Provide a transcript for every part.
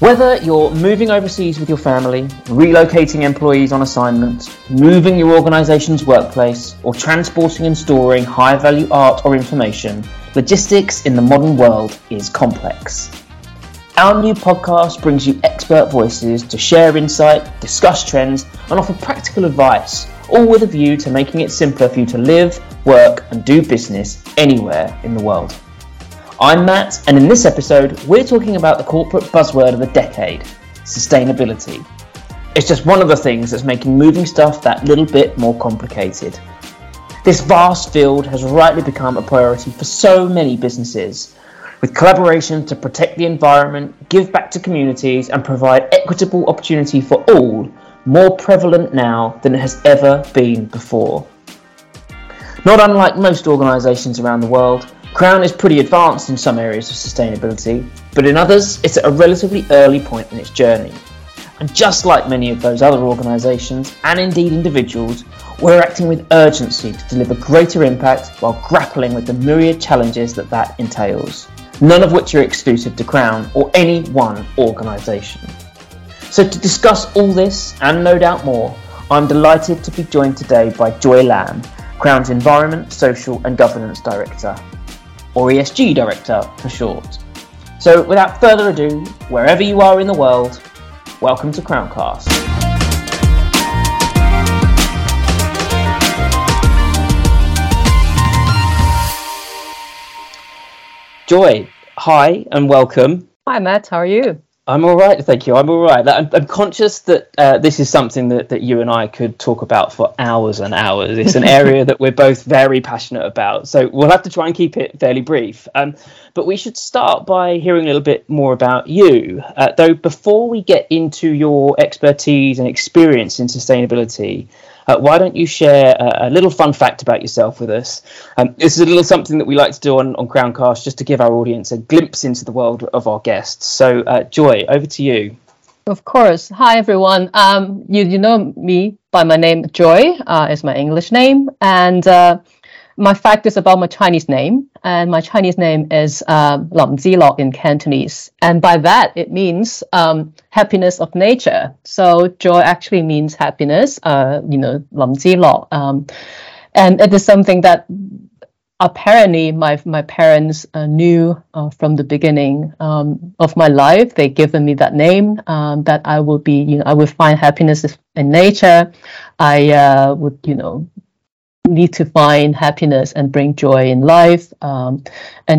Whether you're moving overseas with your family, relocating employees on assignment, moving your organisation's workplace, or transporting and storing high-value art or information, logistics in the modern world is complex. Our new podcast brings you expert voices to share insight, discuss trends, and offer practical advice, all with a view to making it simpler for you to live, work, and do business anywhere in the world. I'm Matt, and in this episode, we're talking about the corporate buzzword of the decade, sustainability. It's just one of the things that's making moving stuff that little bit more complicated. This vast field has rightly become a priority for so many businesses, with collaboration to protect the environment, give back to communities, and provide equitable opportunity for all, more prevalent now than it has ever been before. Not unlike most organisations around the world, Crown is pretty advanced in some areas of sustainability, but in others, it's at a relatively early point in its journey. And just like many of those other organisations, and indeed individuals, we're acting with urgency to deliver greater impact while grappling with the myriad challenges that entails, none of which are exclusive to Crown or any one organisation. So to discuss all this, and no doubt more, I'm delighted to be joined today by Joy Lam, Crown's Environment, Social and Governance Director, or ESG Director for short. So without further ado, wherever you are in the world, welcome to Crowncast. Joy, hi and welcome. Hi Matt, how are you? I'm all right, thank you. I'm all right. I'm conscious that this is something that you and I could talk about for hours and hours. It's an area that we're both very passionate about, so we'll have to try and keep it fairly brief. But we should start by hearing a little bit more about you. Though before we get into your expertise and experience in sustainability, why don't you share a little fun fact about yourself with us? This is a little something that we like to do on Crowncast, just to give our audience a glimpse into the world of our guests. So, Joy, over to you. Of course. Hi, everyone. You know me by my name, Joy, is my English name. And my fact is about my Chinese name. And my Chinese name is Lam Ji Lok in Cantonese. And by that, it means happiness of nature. So joy actually means happiness, Lam Ji Lok. And it is something that apparently my parents knew from the beginning of my life. They given me that name, that I would be, I would find happiness in nature. I would, need to find happiness and bring joy in life, and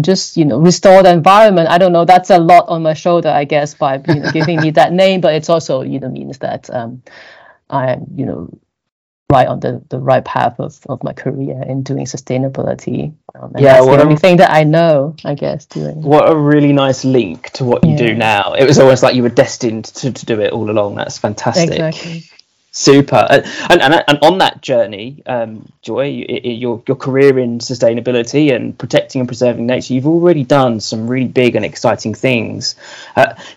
just restore the environment. I don't know, that's a lot on my shoulder, I guess, by giving me that name, but it's also means that I'm right on the right path of my career in doing sustainability. That's the only thing that I know, I guess, doing. What a really nice link to what you do now. It was almost like you were destined to do it all along. That's fantastic. Exactly. Super. And on that journey, Joy, your career in sustainability and protecting and preserving nature, you've already done some really big and exciting things.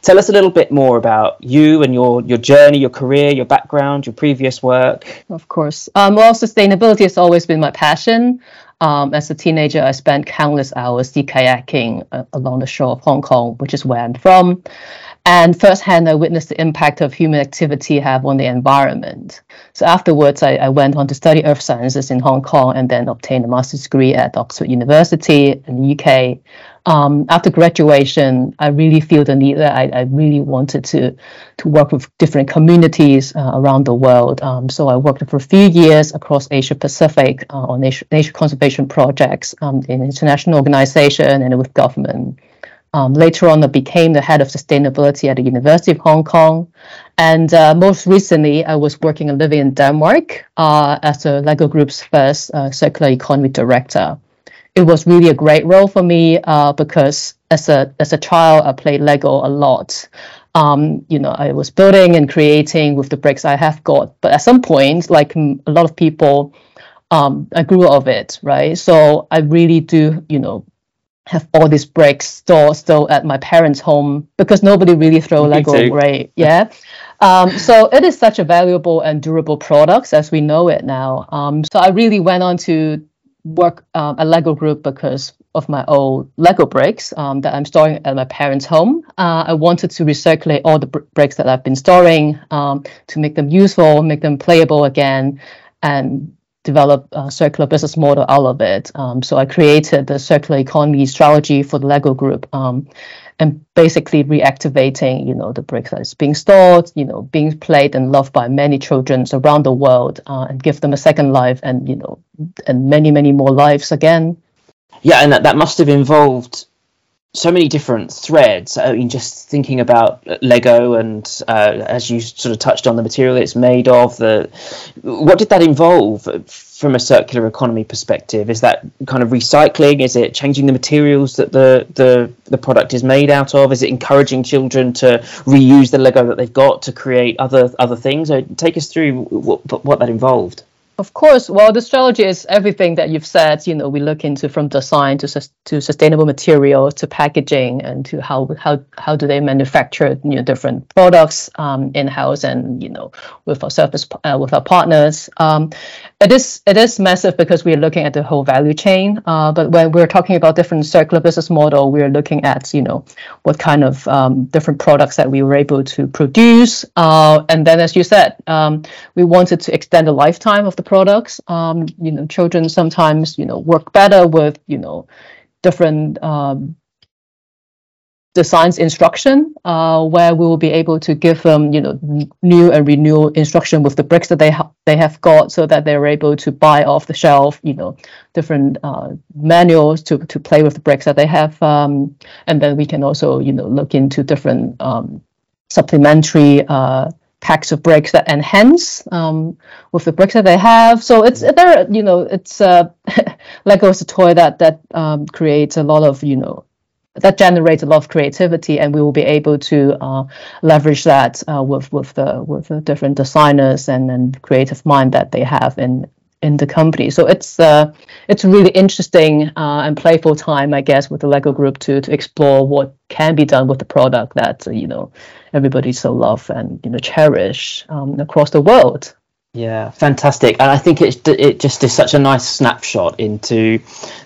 Tell us a little bit more about you and your journey, your career, your background, your previous work. Of course. Well, sustainability has always been my passion. As a teenager, I spent countless hours sea kayaking along the shore of Hong Kong, which is where I'm from. And firsthand, I witnessed the impact of human activity have on the environment. So afterwards, I went on to study earth sciences in Hong Kong and then obtained a master's degree at Oxford University in the UK. After graduation, I really feel the need that I really wanted to work with different communities around the world. So I worked for a few years across Asia Pacific on nature conservation projects in international organization and with government. Later on, I became the head of sustainability at the University of Hong Kong. And most recently, I was working and living in Denmark as the LEGO Group's first circular economy director. It was really a great role for me because as a child, I played LEGO a lot. I was building and creating with the bricks I have got. But at some point, like a lot of people, I grew out of it, right? So I really do, have all these bricks still at my parents' home because nobody really throw Lego away. Yeah. So it is such a valuable and durable product as we know it now. So I really went on to work at LEGO Group because of my old Lego bricks that I'm storing at my parents' home. I wanted to recirculate all the bricks that I've been storing to make them useful, make them playable again, and develop a circular business model out of it. So I created the circular economy strategy for the LEGO Group, and basically reactivating, the bricks that's being stored, being played and loved by many children around the world, and give them a second life and, and many, many more lives again. Yeah, and that must have involved so many different threads. I mean, just thinking about Lego and as you sort of touched on, the material it's made of, what did that involve from a circular economy perspective? Is that kind of recycling? Is it changing the materials that the product is made out of? Is it encouraging children to reuse the Lego that they've got to create other things? So take us through what that involved. Of course. Well, the strategy is everything that you've said. We look into from design to sustainable materials to packaging and to how do they manufacture different products in-house and with our service with our partners. It is massive because we are looking at the whole value chain. But when we're talking about different circular business model, we are looking at what kind of different products that we were able to produce. And then, as you said, we wanted to extend the lifetime of the products. Children sometimes work better with different designs instruction, where we will be able to give them new and renewal instruction with the bricks that they have got, so that they're able to buy off the shelf different manuals to play with the bricks that they have, and then we can also look into different supplementary packs of bricks that enhance with the bricks that they have. So it's there, it's Lego is a toy that creates a lot of that generates a lot of creativity, and we will be able to leverage that with the different designers and creative mind that they have in the company. So it's a really interesting and playful time, I guess, with the LEGO Group to explore what can be done with the product that everybody so love and cherish across the world. Yeah, fantastic. And I think it just is such a nice snapshot into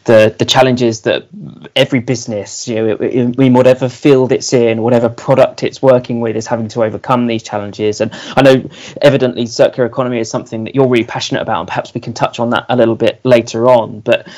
the challenges that every business, in whatever field it's in, whatever product it's working with, is having to overcome these challenges. And I know evidently circular economy is something that you're really passionate about, and perhaps we can touch on that a little bit later on. But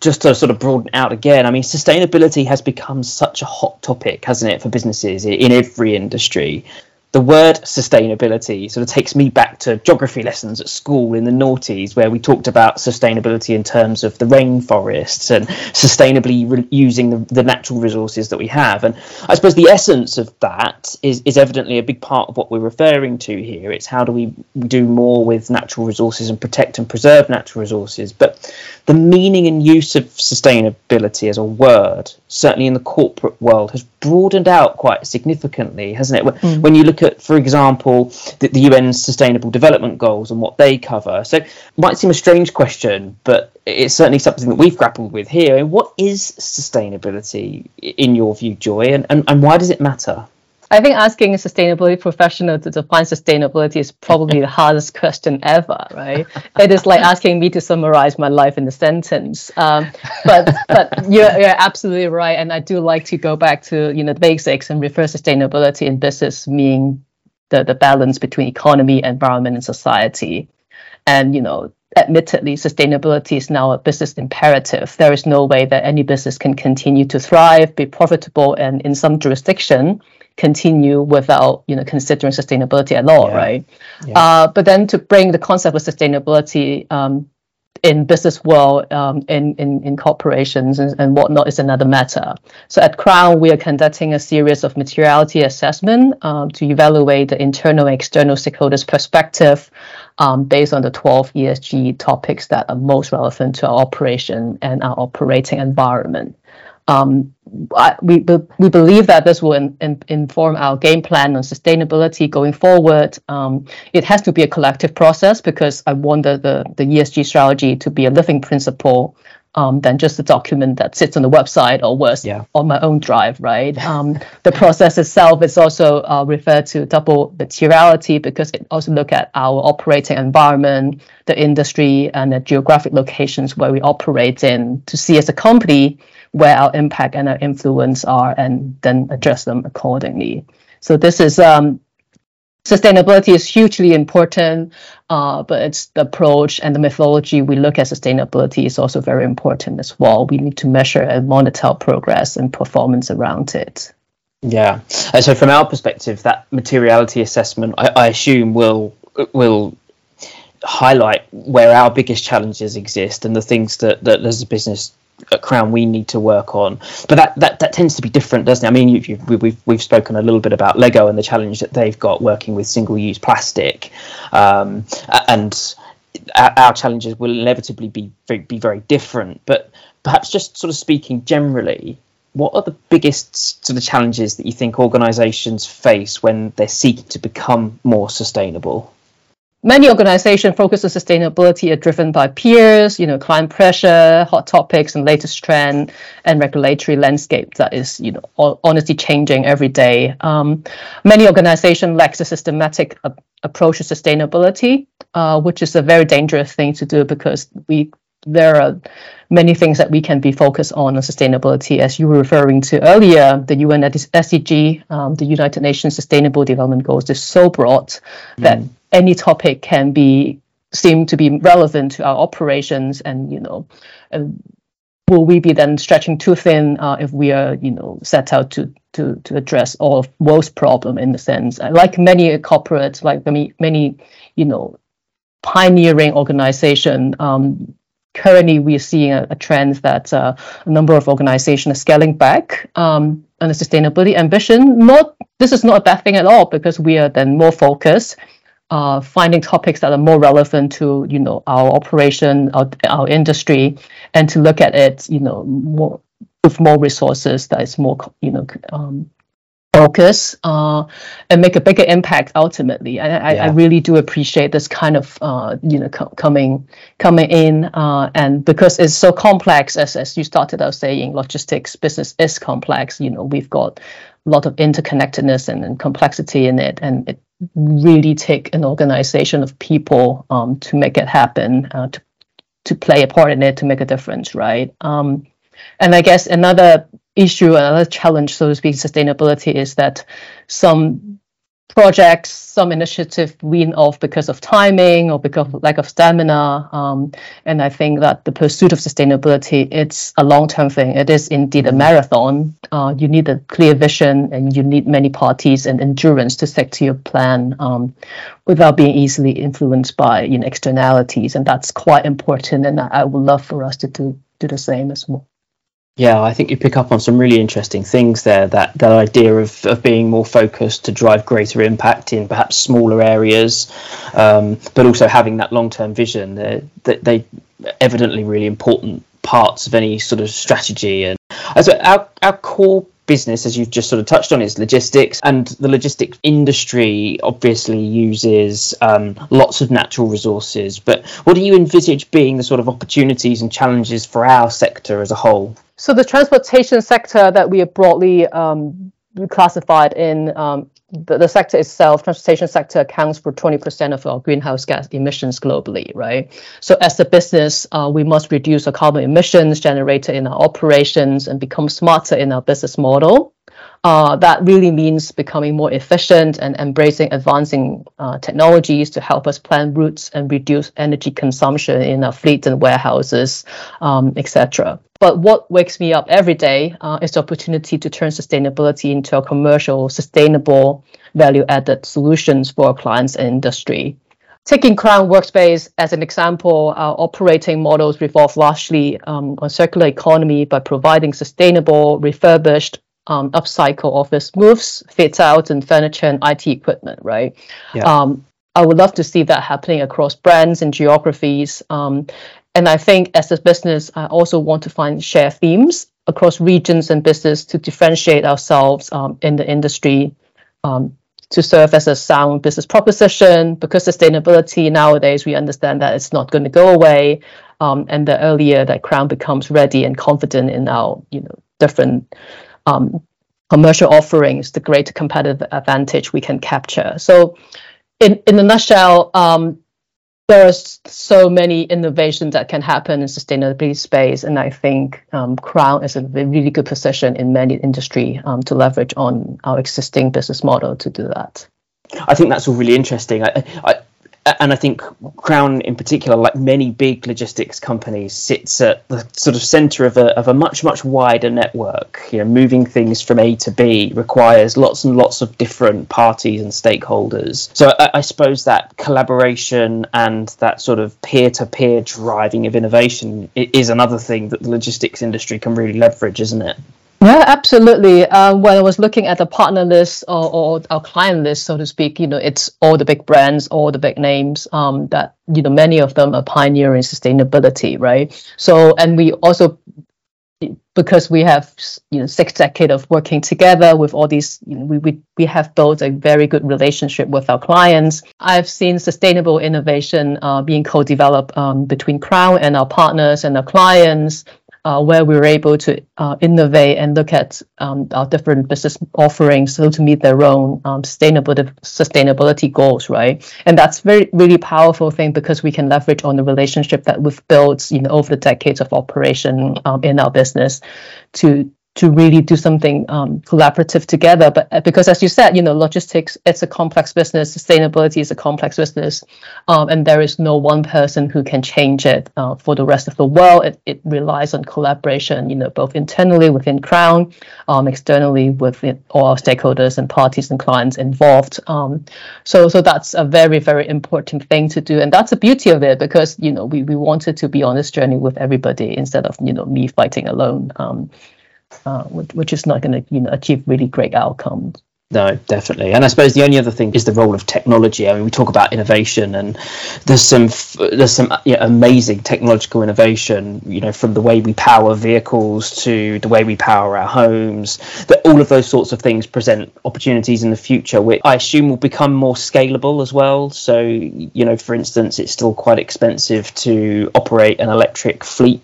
just to sort of broaden out again, I mean, sustainability has become such a hot topic, hasn't it, for businesses in every industry. The word sustainability sort of takes me back to geography lessons at school in the noughties, where we talked about sustainability in terms of the rainforests and sustainably using the natural resources that we have. And I suppose the essence of that is evidently a big part of what we're referring to here. It's how do we do more with natural resources and protect and preserve natural resources. But the meaning and use of sustainability as a word, certainly in the corporate world, has broadened out quite significantly, hasn't it? When you look at, for example, the UN's Sustainable Development Goals and what they cover. So it might seem a strange question, but it's certainly something that we've grappled with here. And what is sustainability in your view, Joy, and why does it matter? I think asking a sustainability professional to define sustainability is probably the hardest question ever, right? It is like asking me to summarize my life in a sentence. But you're absolutely right. And I do like to go back to, the basics and refer sustainability in business meaning the balance between economy, environment, and society. And, admittedly, sustainability is now a business imperative. There is no way that any business can continue to thrive, be profitable, and in some jurisdiction, continue without considering sustainability at all, right? Yeah. But then to bring the concept of sustainability in business world, in corporations and whatnot, is another matter. So at Crown, we are conducting a series of materiality assessment to evaluate the internal and external stakeholders' perspective based on the 12 ESG topics that are most relevant to our operation and our operating environment. We believe that this will inform our game plan on sustainability going forward. It has to be a collective process because I want the ESG strategy to be a living principle than just a document that sits on the website or worse, on my own drive, right? The process itself is also referred to double materiality because it also look at our operating environment, the industry, and the geographic locations where we operate in to see as a company where our impact and our influence are and then address them accordingly. So this is... sustainability is hugely important, but it's the approach and the methodology we look at sustainability is also very important as well. We need to measure and monitor progress and performance around it. Yeah. And so from our perspective, that materiality assessment, I assume, will highlight where our biggest challenges exist and the things that as a business at Crown we need to work on, but that tends to be different, doesn't it? I mean, we've spoken a little bit about LEGO and the challenge that they've got working with single-use plastic, and our challenges will inevitably be very different. But perhaps just sort of speaking generally, what are the biggest sort of challenges that you think organisations face when they're seeking to become more sustainable? Many organizations focused on sustainability are driven by peers, client pressure, hot topics, and latest trend, and regulatory landscape that is, honestly changing every day. Many organizations lack a systematic approach to sustainability, which is a very dangerous thing to do because there are many things that we can be focused on sustainability. As you were referring to earlier, the UN SDG, the United Nations Sustainable Development Goals, is so broad that any topic can seem to be relevant to our operations. And, will we be then stretching too thin if we are, set out to address all of world's problem in the sense? Like many corporates, like many, pioneering organization, currently, we are seeing a trend that a number of organizations are scaling back on the sustainability ambition. This is not a bad thing at all because we are then more focused, finding topics that are more relevant to our operation, our industry, and to look at it more with more resources that is more focus and make a bigger impact ultimately. I really do appreciate this kind of coming in, and because it's so complex, as you started out saying, logistics business is complex. We've got a lot of interconnectedness and complexity in it, and it really take an organization of people to make it happen, to play a part in it, to make a difference, right? And I guess another issue, another challenge, so to speak, sustainability is that some projects, some initiatives wean off because of timing or because of lack of stamina. And I think that the pursuit of sustainability, it's a long-term thing. It is indeed a marathon. You need a clear vision and you need many parties and endurance to stick to your plan without being easily influenced by externalities. And that's quite important. And I would love for us to do the same as well. Yeah, I think you pick up on some really interesting things there, that idea of being more focused to drive greater impact in perhaps smaller areas, but also having that long-term vision. They evidently really important parts of any sort of strategy. And so our core business, as you've just sort of touched on, is logistics, and the logistics industry obviously uses lots of natural resources. But what do you envisage being the sort of opportunities and challenges for our sector as a whole? So the transportation sector that we are broadly classified in, the sector itself, transportation sector accounts for 20% of our greenhouse gas emissions globally, right? So as a business, we must reduce our carbon emissions generated in our operations and become smarter in our business model. That really means becoming more efficient and embracing advancing technologies to help us plan routes and reduce energy consumption in our fleet and warehouses, etc. But what wakes me up every day is the opportunity to turn sustainability into a commercial, sustainable, value-added solutions for our clients and industry. Taking Crown Workspace as an example, our operating models revolve largely on circular economy by providing sustainable, refurbished, upcycle office moves, fit out, and furniture and IT equipment, right? Yeah. I would love to see that happening across brands and geographies. And I think as a business, I also want to share themes across regions and business to differentiate ourselves in the industry, to serve as a sound business proposition, because sustainability nowadays, we understand that it's not going to go away. and the earlier that Crown becomes ready and confident in our different commercial offerings, the greater competitive advantage we can capture. So in a nutshell, there are so many innovations that can happen in sustainability space, and I think Crown is in a really good position in many industry to leverage on our existing business model to do that. I think that's all really interesting. And I think Crown in particular, like many big logistics companies, sits at the sort of centre of a much wider network. Moving things from A to B requires lots and lots of different parties and stakeholders. So I suppose that collaboration and that sort of peer-to-peer driving of innovation is another thing that the logistics industry can really leverage, isn't it? Yeah, absolutely. When I was looking at the partner list or our client list, so to speak, it's all the big brands, all the big names that, many of them are pioneering sustainability, right? So, and we also, because we have, 6 decades of working together with all these, we have built a very good relationship with our clients. I've seen sustainable innovation being co-developed between Crown and our partners and our clients, where we were able to innovate and look at our different business offerings so to meet their own sustainability goals, right? And that's very really powerful thing because we can leverage on the relationship that we've built, over the decades of operation in our business to really do something collaborative together. But because as you said, logistics, it's a complex business. Sustainability is a complex business. And there is no one person who can change it for the rest of the world. It relies on collaboration, both internally within Crown, externally with all our stakeholders and parties and clients involved. So that's a very, very important thing to do. And that's the beauty of it because, we wanted to be on this journey with everybody instead of, me fighting alone. Which is not going to achieve really great outcomes. No, definitely. And I suppose the only other thing is the role of technology. I mean, we talk about innovation, and there's some amazing technological innovation. From the way we power vehicles to the way we power our homes, that all of those sorts of things present opportunities in the future, which I assume will become more scalable as well. So, for instance, it's still quite expensive to operate an electric fleet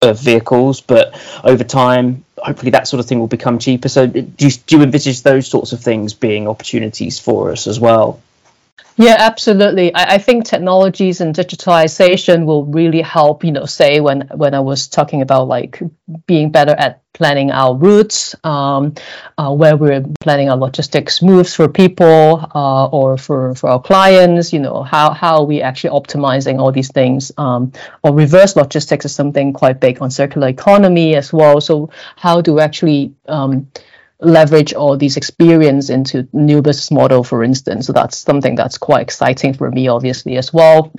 of vehicles, but over time hopefully that sort of thing will become cheaper. So do you envisage those sorts of things being opportunities for us as well? Yeah, absolutely. I think technologies and digitalization will really help, say when I was talking about like being better at planning our routes, where we're planning our logistics moves for people or for our clients, how are we actually optimizing all these things? Or reverse logistics is something quite big on circular economy as well. So how do we actually leverage all these experience into new business model, for instance. So that's something that's quite exciting for me, obviously, as well.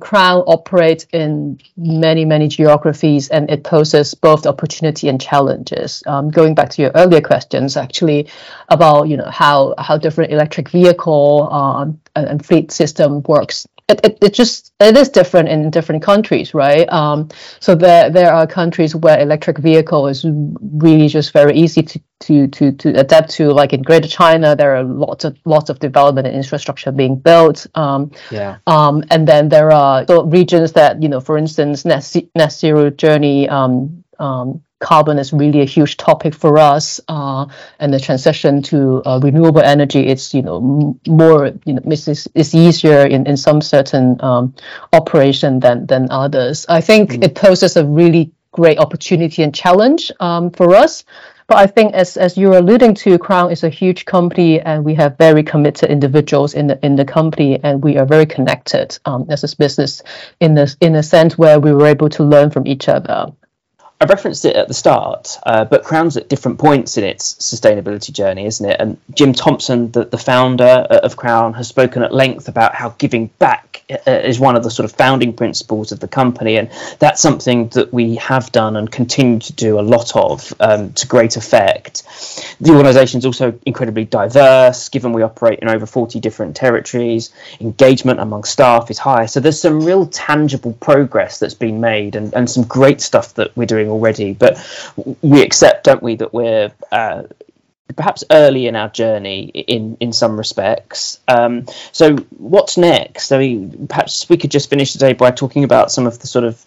Crown operates in many geographies, and it poses both opportunity and challenges. Going back to your earlier questions, actually, about how different electric vehicle and fleet system works. It is different in different countries, right? So there are countries where electric vehicle is really just very easy to adapt to. Like in Greater China, there are lots of development and infrastructure being built. And then there are regions that for instance, net zero journey. Carbon is really a huge topic for us, and the transition to renewable energy. It's more it's easier in some certain operation than others. I think it poses a really great opportunity and challenge for us. But I think, as you were alluding to, Crown is a huge company, and we have very committed individuals in the company, and we are very connected as a business in a sense where we were able to learn from each other. I referenced it at the start, but Crown's at different points in its sustainability journey, isn't it? And Jim Thompson, the founder of Crown, has spoken at length about how giving back is one of the sort of founding principles of the company. And that's something that we have done and continue to do a lot of to great effect. The organisation is also incredibly diverse, given we operate in over 40 different territories. Engagement among staff is high. So there's some real tangible progress that's been made and some great stuff that we're doing already, but we accept, don't we, that we're perhaps early in our journey in some respects. So what's next? I mean, perhaps we could just finish today by talking about some of the sort of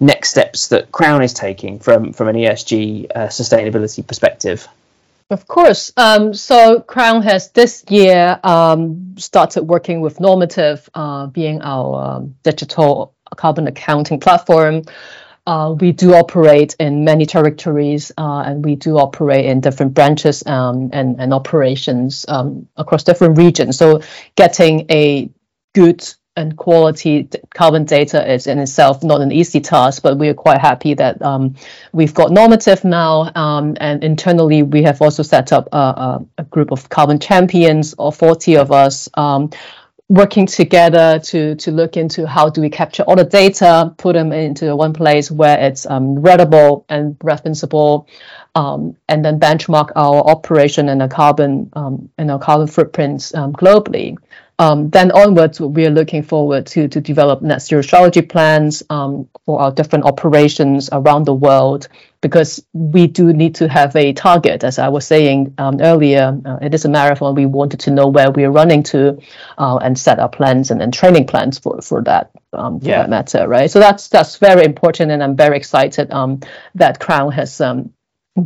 next steps that Crown is taking from an ESG sustainability perspective. Of course. So Crown has this year started working with Normative, being our digital carbon accounting platform. We do operate in many territories, and we do operate in different branches and operations across different regions. So getting a good and quality carbon data is in itself not an easy task, but we are quite happy that we've got Normative now, and internally we have also set up a group of carbon champions, or 40 of us, working together to look into how do we capture all the data, put them into one place where it's readable and referenceable, and then benchmark our operation and our carbon footprints globally. Then onwards, we are looking forward to develop net zero strategy plans for our different operations around the world, because we do need to have a target. As I was saying earlier, it is a marathon. We wanted to know where we are running to and set our plans and training plans for that. That matter, right? So that's very important, and I'm very excited that Crown has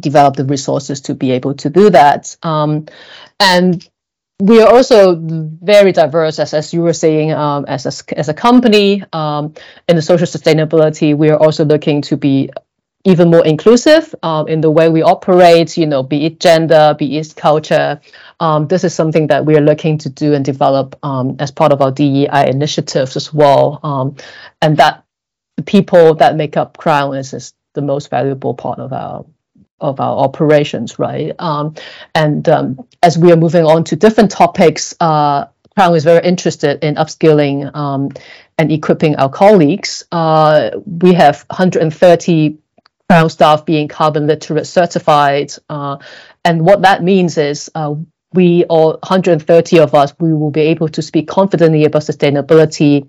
developed the resources to be able to do that. And we are also very diverse, as you were saying, as a company in the social sustainability. We are also looking to be even more inclusive in the way we operate, you know, be it gender, be it culture. This is something that we are looking to do and develop as part of our DEI initiatives as well. And that the people that make up Crown is the most valuable part of our operations, right? And as we are moving on to different topics, Crown is very interested in upskilling and equipping our colleagues. We have 130 Crown staff being carbon literate certified, and what that means is we all 130 of us, we will be able to speak confidently about sustainability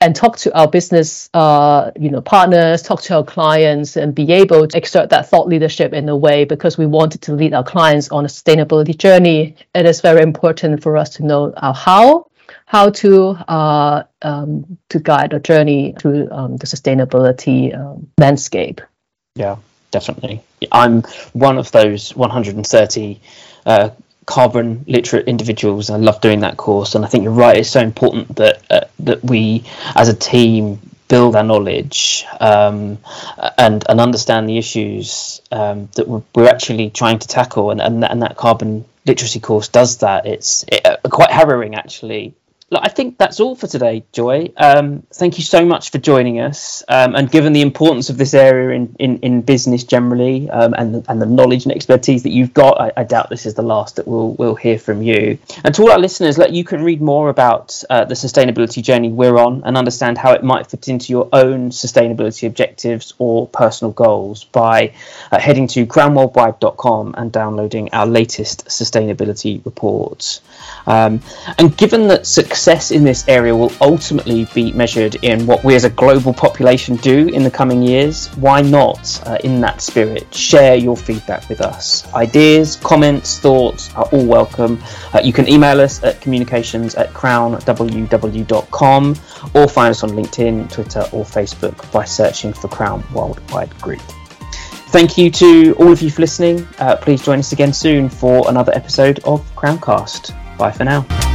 and talk to our business partners, talk to our clients, and be able to exert that thought leadership in a way, because we wanted to lead our clients on a sustainability journey. It is very important for us to know our how to guide our journey through the sustainability landscape. Yeah, definitely. I'm one of those 130 carbon literate individuals. I love doing that course, and I think you're right, it's so important that that we as a team build our knowledge and understand the issues that we're actually trying to tackle, and that carbon literacy course does that. It's quite harrowing, actually. Look, I think that's all for today, Joy. Thank you so much for joining us. And given the importance of this area in business generally, and the knowledge and expertise that you've got, I doubt this is the last that we'll hear from you. And to all our listeners, you can read more about the sustainability journey we're on and understand how it might fit into your own sustainability objectives or personal goals by heading to crownworldwide.com and downloading our latest sustainability report. And given that success in this area will ultimately be measured in what we as a global population do in the coming years, why not, in that spirit, share your feedback with us? Ideas, comments, thoughts are all welcome. You can email us at communications@crownww.com or find us on LinkedIn, Twitter or Facebook by searching for Crown Worldwide Group. Thank you to all of you for listening. Please join us again soon for another episode of Crowncast. Bye for now.